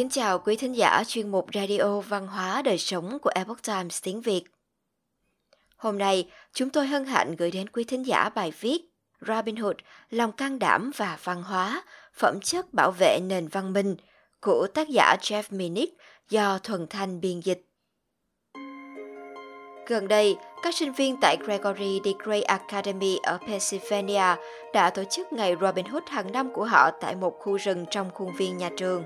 Kính chào quý thính giả chuyên mục Radio Văn hóa Đời Sống của Epoch Times tiếng Việt. Hôm nay, chúng tôi hân hạnh gửi đến quý thính giả bài viết Robin Hood, lòng can đảm và văn hóa, phẩm chất bảo vệ nền văn minh của tác giả Jeff Minick do Thuần Thanh biên dịch. Gần đây, các sinh viên tại Gregory DeGray Academy ở Pennsylvania đã tổ chức ngày Robin Hood hàng năm của họ tại một khu rừng trong khuôn viên nhà trường.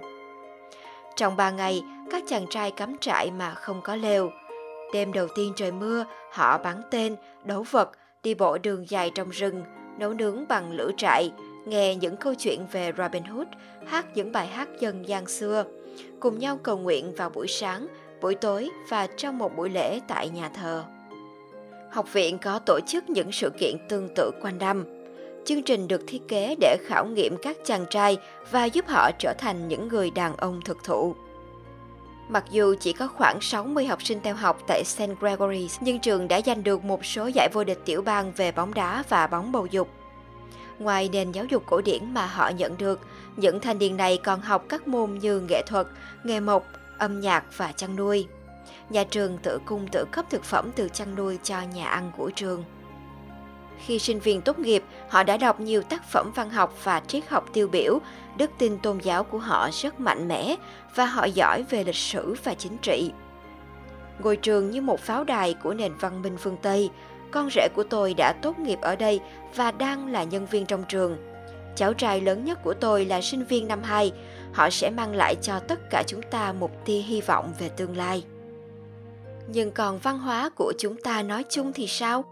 Trong 3 ngày, các chàng trai cắm trại mà không có lều. Đêm đầu tiên trời mưa, họ bắn tên, đấu vật, đi bộ đường dài trong rừng, nấu nướng bằng lửa trại, nghe những câu chuyện về Robin Hood, hát những bài hát dân gian xưa, cùng nhau cầu nguyện vào buổi sáng, buổi tối và trong một buổi lễ tại nhà thờ. Học viện có tổ chức những sự kiện tương tự quanh năm. Chương trình được thiết kế để khảo nghiệm các chàng trai và giúp họ trở thành những người đàn ông thực thụ. Mặc dù chỉ có khoảng 60 học sinh theo học tại St. Gregory, nhưng trường đã giành được một số giải vô địch tiểu bang về bóng đá và bóng bầu dục. Ngoài nền giáo dục cổ điển mà họ nhận được, những thanh niên này còn học các môn như nghệ thuật, nghề mộc, âm nhạc và chăn nuôi. Nhà trường tự cung tự cấp thực phẩm từ chăn nuôi cho nhà ăn của trường. Khi sinh viên tốt nghiệp, họ đã đọc nhiều tác phẩm văn học và triết học tiêu biểu, đức tin tôn giáo của họ rất mạnh mẽ và họ giỏi về lịch sử và chính trị. Ngôi trường như một pháo đài của nền văn minh phương Tây, con rể của tôi đã tốt nghiệp ở đây và đang là nhân viên trong trường. Cháu trai lớn nhất của tôi là sinh viên năm 2, họ sẽ mang lại cho tất cả chúng ta một tia hy vọng về tương lai. Nhưng còn văn hóa của chúng ta nói chung thì sao?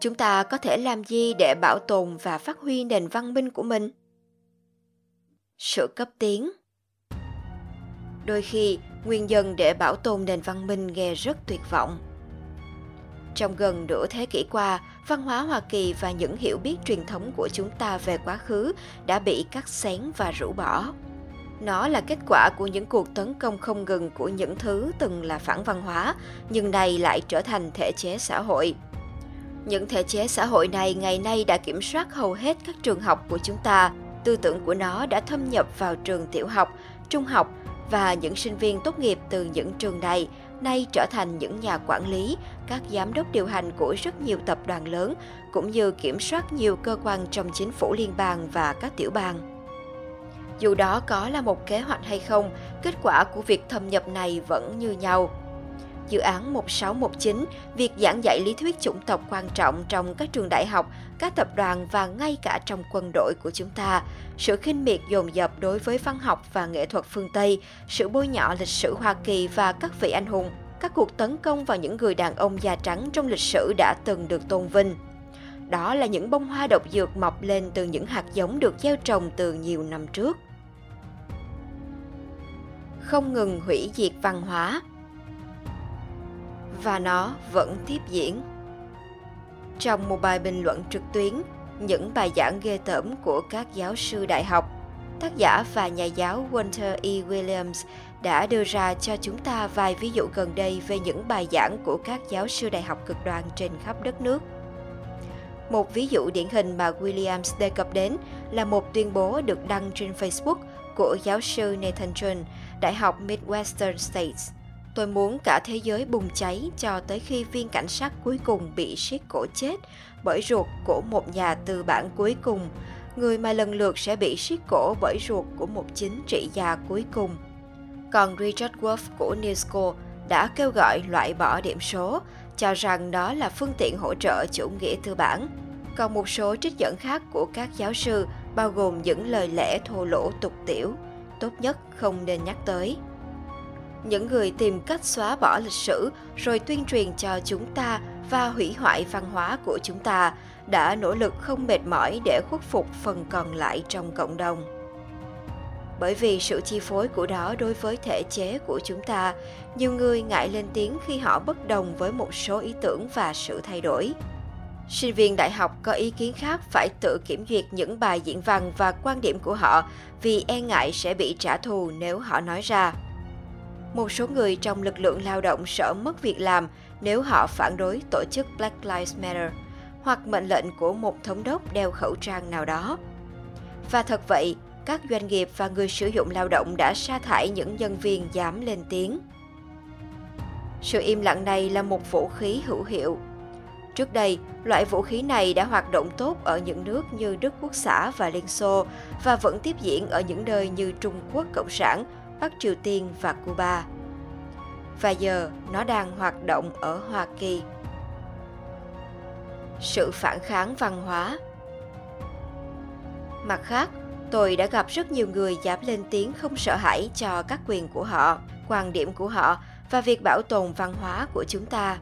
Chúng ta có thể làm gì để bảo tồn và phát huy nền văn minh của mình? Sự cấp tiến. Đôi khi, nguyên nhân để bảo tồn nền văn minh nghe rất tuyệt vọng. Trong gần nửa thế kỷ qua, văn hóa Hoa Kỳ và những hiểu biết truyền thống của chúng ta về quá khứ đã bị cắt xén và rũ bỏ. Nó là kết quả của những cuộc tấn công không ngừng của những thứ từng là phản văn hóa, nhưng nay lại trở thành thể chế xã hội. Những thể chế xã hội này ngày nay đã kiểm soát hầu hết các trường học của chúng ta. Tư tưởng của nó đã thâm nhập vào trường tiểu học, trung học và những sinh viên tốt nghiệp từ những trường này nay trở thành những nhà quản lý, các giám đốc điều hành của rất nhiều tập đoàn lớn, cũng như kiểm soát nhiều cơ quan trong chính phủ liên bang và các tiểu bang. Dù đó có là một kế hoạch hay không, kết quả của việc thâm nhập này vẫn như nhau. Dự án 1619, việc giảng dạy lý thuyết chủng tộc quan trọng trong các trường đại học, các tập đoàn và ngay cả trong quân đội của chúng ta, sự khinh miệt dồn dập đối với văn học và nghệ thuật phương Tây, sự bôi nhọ lịch sử Hoa Kỳ và các vị anh hùng, các cuộc tấn công vào những người đàn ông da trắng trong lịch sử đã từng được tôn vinh. Đó là những bông hoa độc dược mọc lên từ những hạt giống được gieo trồng từ nhiều năm trước. Không ngừng hủy diệt văn hóa. Và nó vẫn tiếp diễn. Trong một bài bình luận trực tuyến, những bài giảng ghê tởm của các giáo sư đại học, tác giả và nhà giáo Walter E. Williams đã đưa ra cho chúng ta vài ví dụ gần đây về những bài giảng của các giáo sư đại học cực đoan trên khắp đất nước. Một ví dụ điển hình mà Williams đề cập đến là một tuyên bố được đăng trên Facebook của giáo sư Nathan Trun, Đại học Midwestern States. Tôi muốn cả thế giới bùng cháy cho tới khi viên cảnh sát cuối cùng bị siết cổ chết bởi ruột của một nhà tư bản cuối cùng, người mà lần lượt sẽ bị siết cổ bởi ruột của một chính trị gia cuối cùng. Còn Richard Wolff của UNESCO đã kêu gọi loại bỏ điểm số, cho rằng đó là phương tiện hỗ trợ chủ nghĩa tư bản. Còn một số trích dẫn khác của các giáo sư bao gồm những lời lẽ thô lỗ tục tiểu, tốt nhất không nên nhắc tới. Những người tìm cách xóa bỏ lịch sử rồi tuyên truyền cho chúng ta và hủy hoại văn hóa của chúng ta đã nỗ lực không mệt mỏi để khuất phục phần còn lại trong cộng đồng. Bởi vì sự chi phối của đó đối với thể chế của chúng ta, nhiều người ngại lên tiếng khi họ bất đồng với một số ý tưởng và sự thay đổi. Sinh viên đại học có ý kiến khác phải tự kiểm duyệt những bài diễn văn và quan điểm của họ vì e ngại sẽ bị trả thù nếu họ nói ra. Một số người trong lực lượng lao động sợ mất việc làm nếu họ phản đối tổ chức Black Lives Matter hoặc mệnh lệnh của một thống đốc đeo khẩu trang nào đó. Và thật vậy, các doanh nghiệp và người sử dụng lao động đã sa thải những nhân viên dám lên tiếng. Sự im lặng này là một vũ khí hữu hiệu. Trước đây, loại vũ khí này đã hoạt động tốt ở những nước như Đức Quốc xã và Liên Xô và vẫn tiếp diễn ở những nơi như Trung Quốc Cộng sản, Bắc Triều Tiên và Cuba. Và giờ, nó đang hoạt động ở Hoa Kỳ. Sự phản kháng văn hóa. Mặt khác, tôi đã gặp rất nhiều người dám lên tiếng không sợ hãi cho các quyền của họ, quan điểm của họ và việc bảo tồn văn hóa của chúng ta.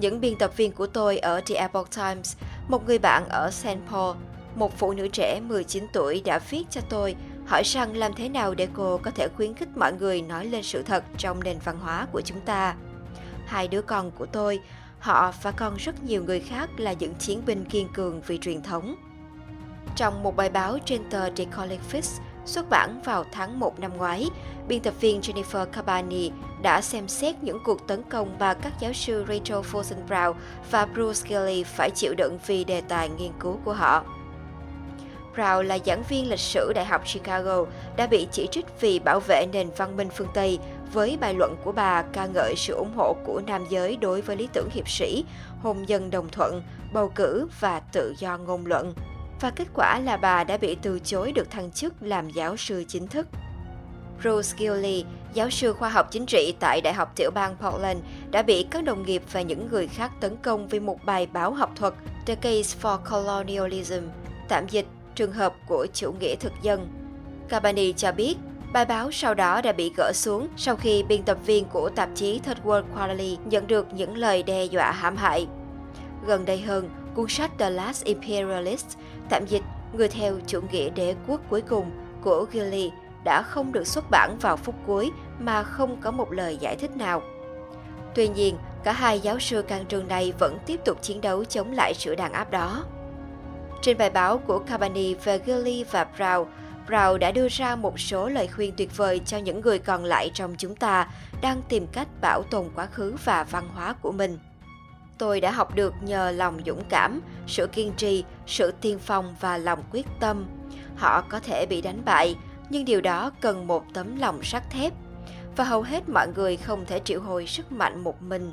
Những biên tập viên của tôi ở The Apple Times, một người bạn ở Saint Paul, một phụ nữ trẻ 19 tuổi đã viết cho tôi hỏi rằng làm thế nào để cô có thể khuyến khích mọi người nói lên sự thật trong nền văn hóa của chúng ta. Hai đứa con của tôi, họ và còn rất nhiều người khác là những chiến binh kiên cường vì truyền thống. Trong một bài báo trên tờ The College Fix xuất bản vào tháng 1 năm ngoái, biên tập viên Jennifer Kabbany đã xem xét những cuộc tấn công mà các giáo sư Rachel Fosen Brown và Bruce Gilley phải chịu đựng vì đề tài nghiên cứu của họ. Brown là giảng viên lịch sử Đại học Chicago, đã bị chỉ trích vì bảo vệ nền văn minh phương Tây với bài luận của bà ca ngợi sự ủng hộ của nam giới đối với lý tưởng hiệp sĩ, hôn nhân đồng thuận, bầu cử và tự do ngôn luận. Và kết quả là bà đã bị từ chối được thăng chức làm giáo sư chính thức. Bruce Gilley, giáo sư khoa học chính trị tại Đại học tiểu bang Portland, đã bị các đồng nghiệp và những người khác tấn công vì một bài báo học thuật The Case for Colonialism, tạm dịch trường hợp của chủ nghĩa thực dân. Kabbany cho biết, bài báo sau đó đã bị gỡ xuống sau khi biên tập viên của tạp chí The World Quarterly nhận được những lời đe dọa hãm hại. Gần đây hơn, cuốn sách The Last Imperialist, tạm dịch Người theo chủ nghĩa đế quốc cuối cùng của Gilley đã không được xuất bản vào phút cuối mà không có một lời giải thích nào. Tuy nhiên, cả hai giáo sư can trường này vẫn tiếp tục chiến đấu chống lại sự đàn áp đó. Trên bài báo của Kabbany về Gilley và Brown, Brown đã đưa ra một số lời khuyên tuyệt vời cho những người còn lại trong chúng ta đang tìm cách bảo tồn quá khứ và văn hóa của mình. Tôi đã học được nhờ lòng dũng cảm, sự kiên trì, sự tiên phong và lòng quyết tâm. Họ có thể bị đánh bại, nhưng điều đó cần một tấm lòng sắt thép. Và hầu hết mọi người không thể triệu hồi sức mạnh một mình.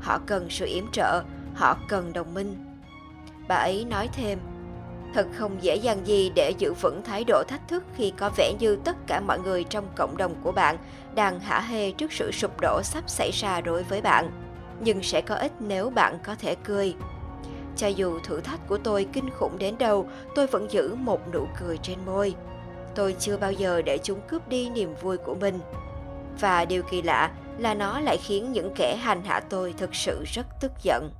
Họ cần sự yểm trợ, họ cần đồng minh. Bà ấy nói thêm, thật không dễ dàng gì để giữ vững thái độ thách thức khi có vẻ như tất cả mọi người trong cộng đồng của bạn đang hả hê trước sự sụp đổ sắp xảy ra đối với bạn. Nhưng sẽ có ích nếu bạn có thể cười. Cho dù thử thách của tôi kinh khủng đến đâu, tôi vẫn giữ một nụ cười trên môi. Tôi chưa bao giờ để chúng cướp đi niềm vui của mình. Và điều kỳ lạ là nó lại khiến những kẻ hành hạ tôi thực sự rất tức giận.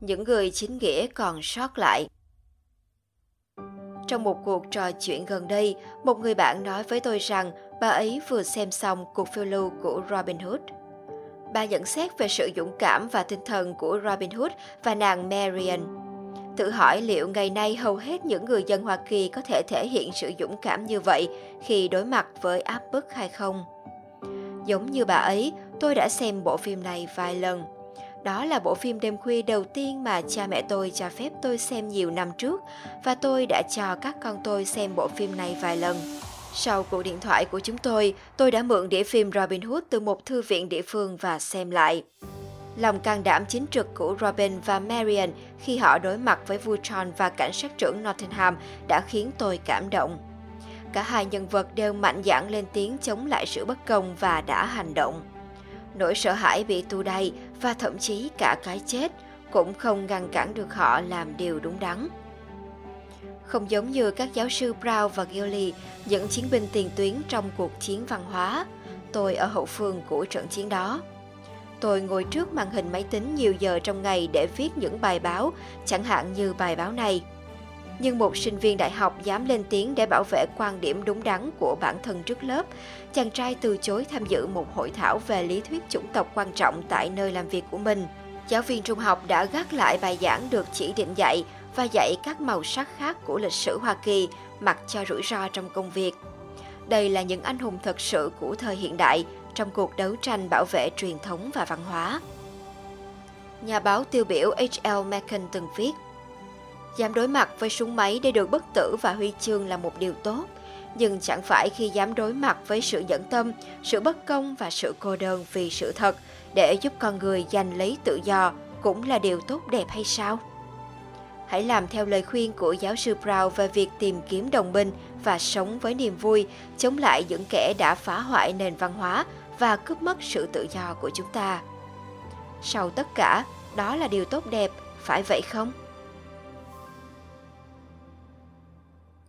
Những người chính nghĩa còn sót lại. Trong một cuộc trò chuyện gần đây, một người bạn nói với tôi rằng bà ấy vừa xem xong cuộc phiêu lưu của Robin Hood. Bà nhận xét về sự dũng cảm và tinh thần của Robin Hood và nàng Marian. Tự hỏi liệu ngày nay hầu hết những người dân Hoa Kỳ có thể thể hiện sự dũng cảm như vậy khi đối mặt với áp bức hay không? Giống như bà ấy, tôi đã xem bộ phim này vài lần. Đó là bộ phim đêm khuya đầu tiên mà cha mẹ tôi cho phép tôi xem nhiều năm trước và tôi đã cho các con tôi xem bộ phim này vài lần. Sau cuộc điện thoại của chúng tôi đã mượn đĩa phim Robin Hood từ một thư viện địa phương và xem lại. Lòng can đảm chính trực của Robin và Marian khi họ đối mặt với vua John và cảnh sát trưởng Nottingham đã khiến tôi cảm động. Cả hai nhân vật đều mạnh dạn lên tiếng chống lại sự bất công và đã hành động. Nỗi sợ hãi bị tù đày và thậm chí cả cái chết cũng không ngăn cản được họ làm điều đúng đắn. Không giống như các giáo sư Brown và Gilley, những chiến binh tiền tuyến trong cuộc chiến văn hóa, tôi ở hậu phương của trận chiến đó. Tôi ngồi trước màn hình máy tính nhiều giờ trong ngày để viết những bài báo, chẳng hạn như bài báo này. Nhưng một sinh viên đại học dám lên tiếng để bảo vệ quan điểm đúng đắn của bản thân trước lớp. Chàng trai từ chối tham dự một hội thảo về lý thuyết chủng tộc quan trọng tại nơi làm việc của mình. Giáo viên trung học đã gác lại bài giảng được chỉ định dạy và dạy các màu sắc khác của lịch sử Hoa Kỳ mặc cho rủi ro trong công việc. Đây là những anh hùng thật sự của thời hiện đại trong cuộc đấu tranh bảo vệ truyền thống và văn hóa. Nhà báo tiêu biểu H.L. Mencken từng viết, Dám đối mặt với súng máy để được bất tử và huy chương là một điều tốt, nhưng chẳng phải khi dám đối mặt với sự nhẫn tâm, sự bất công và sự cô đơn vì sự thật để giúp con người giành lấy tự do cũng là điều tốt đẹp hay sao? Hãy làm theo lời khuyên của giáo sư Brown về việc tìm kiếm đồng minh và sống với niềm vui, chống lại những kẻ đã phá hoại nền văn hóa và cướp mất sự tự do của chúng ta. Sau tất cả, đó là điều tốt đẹp, phải vậy không?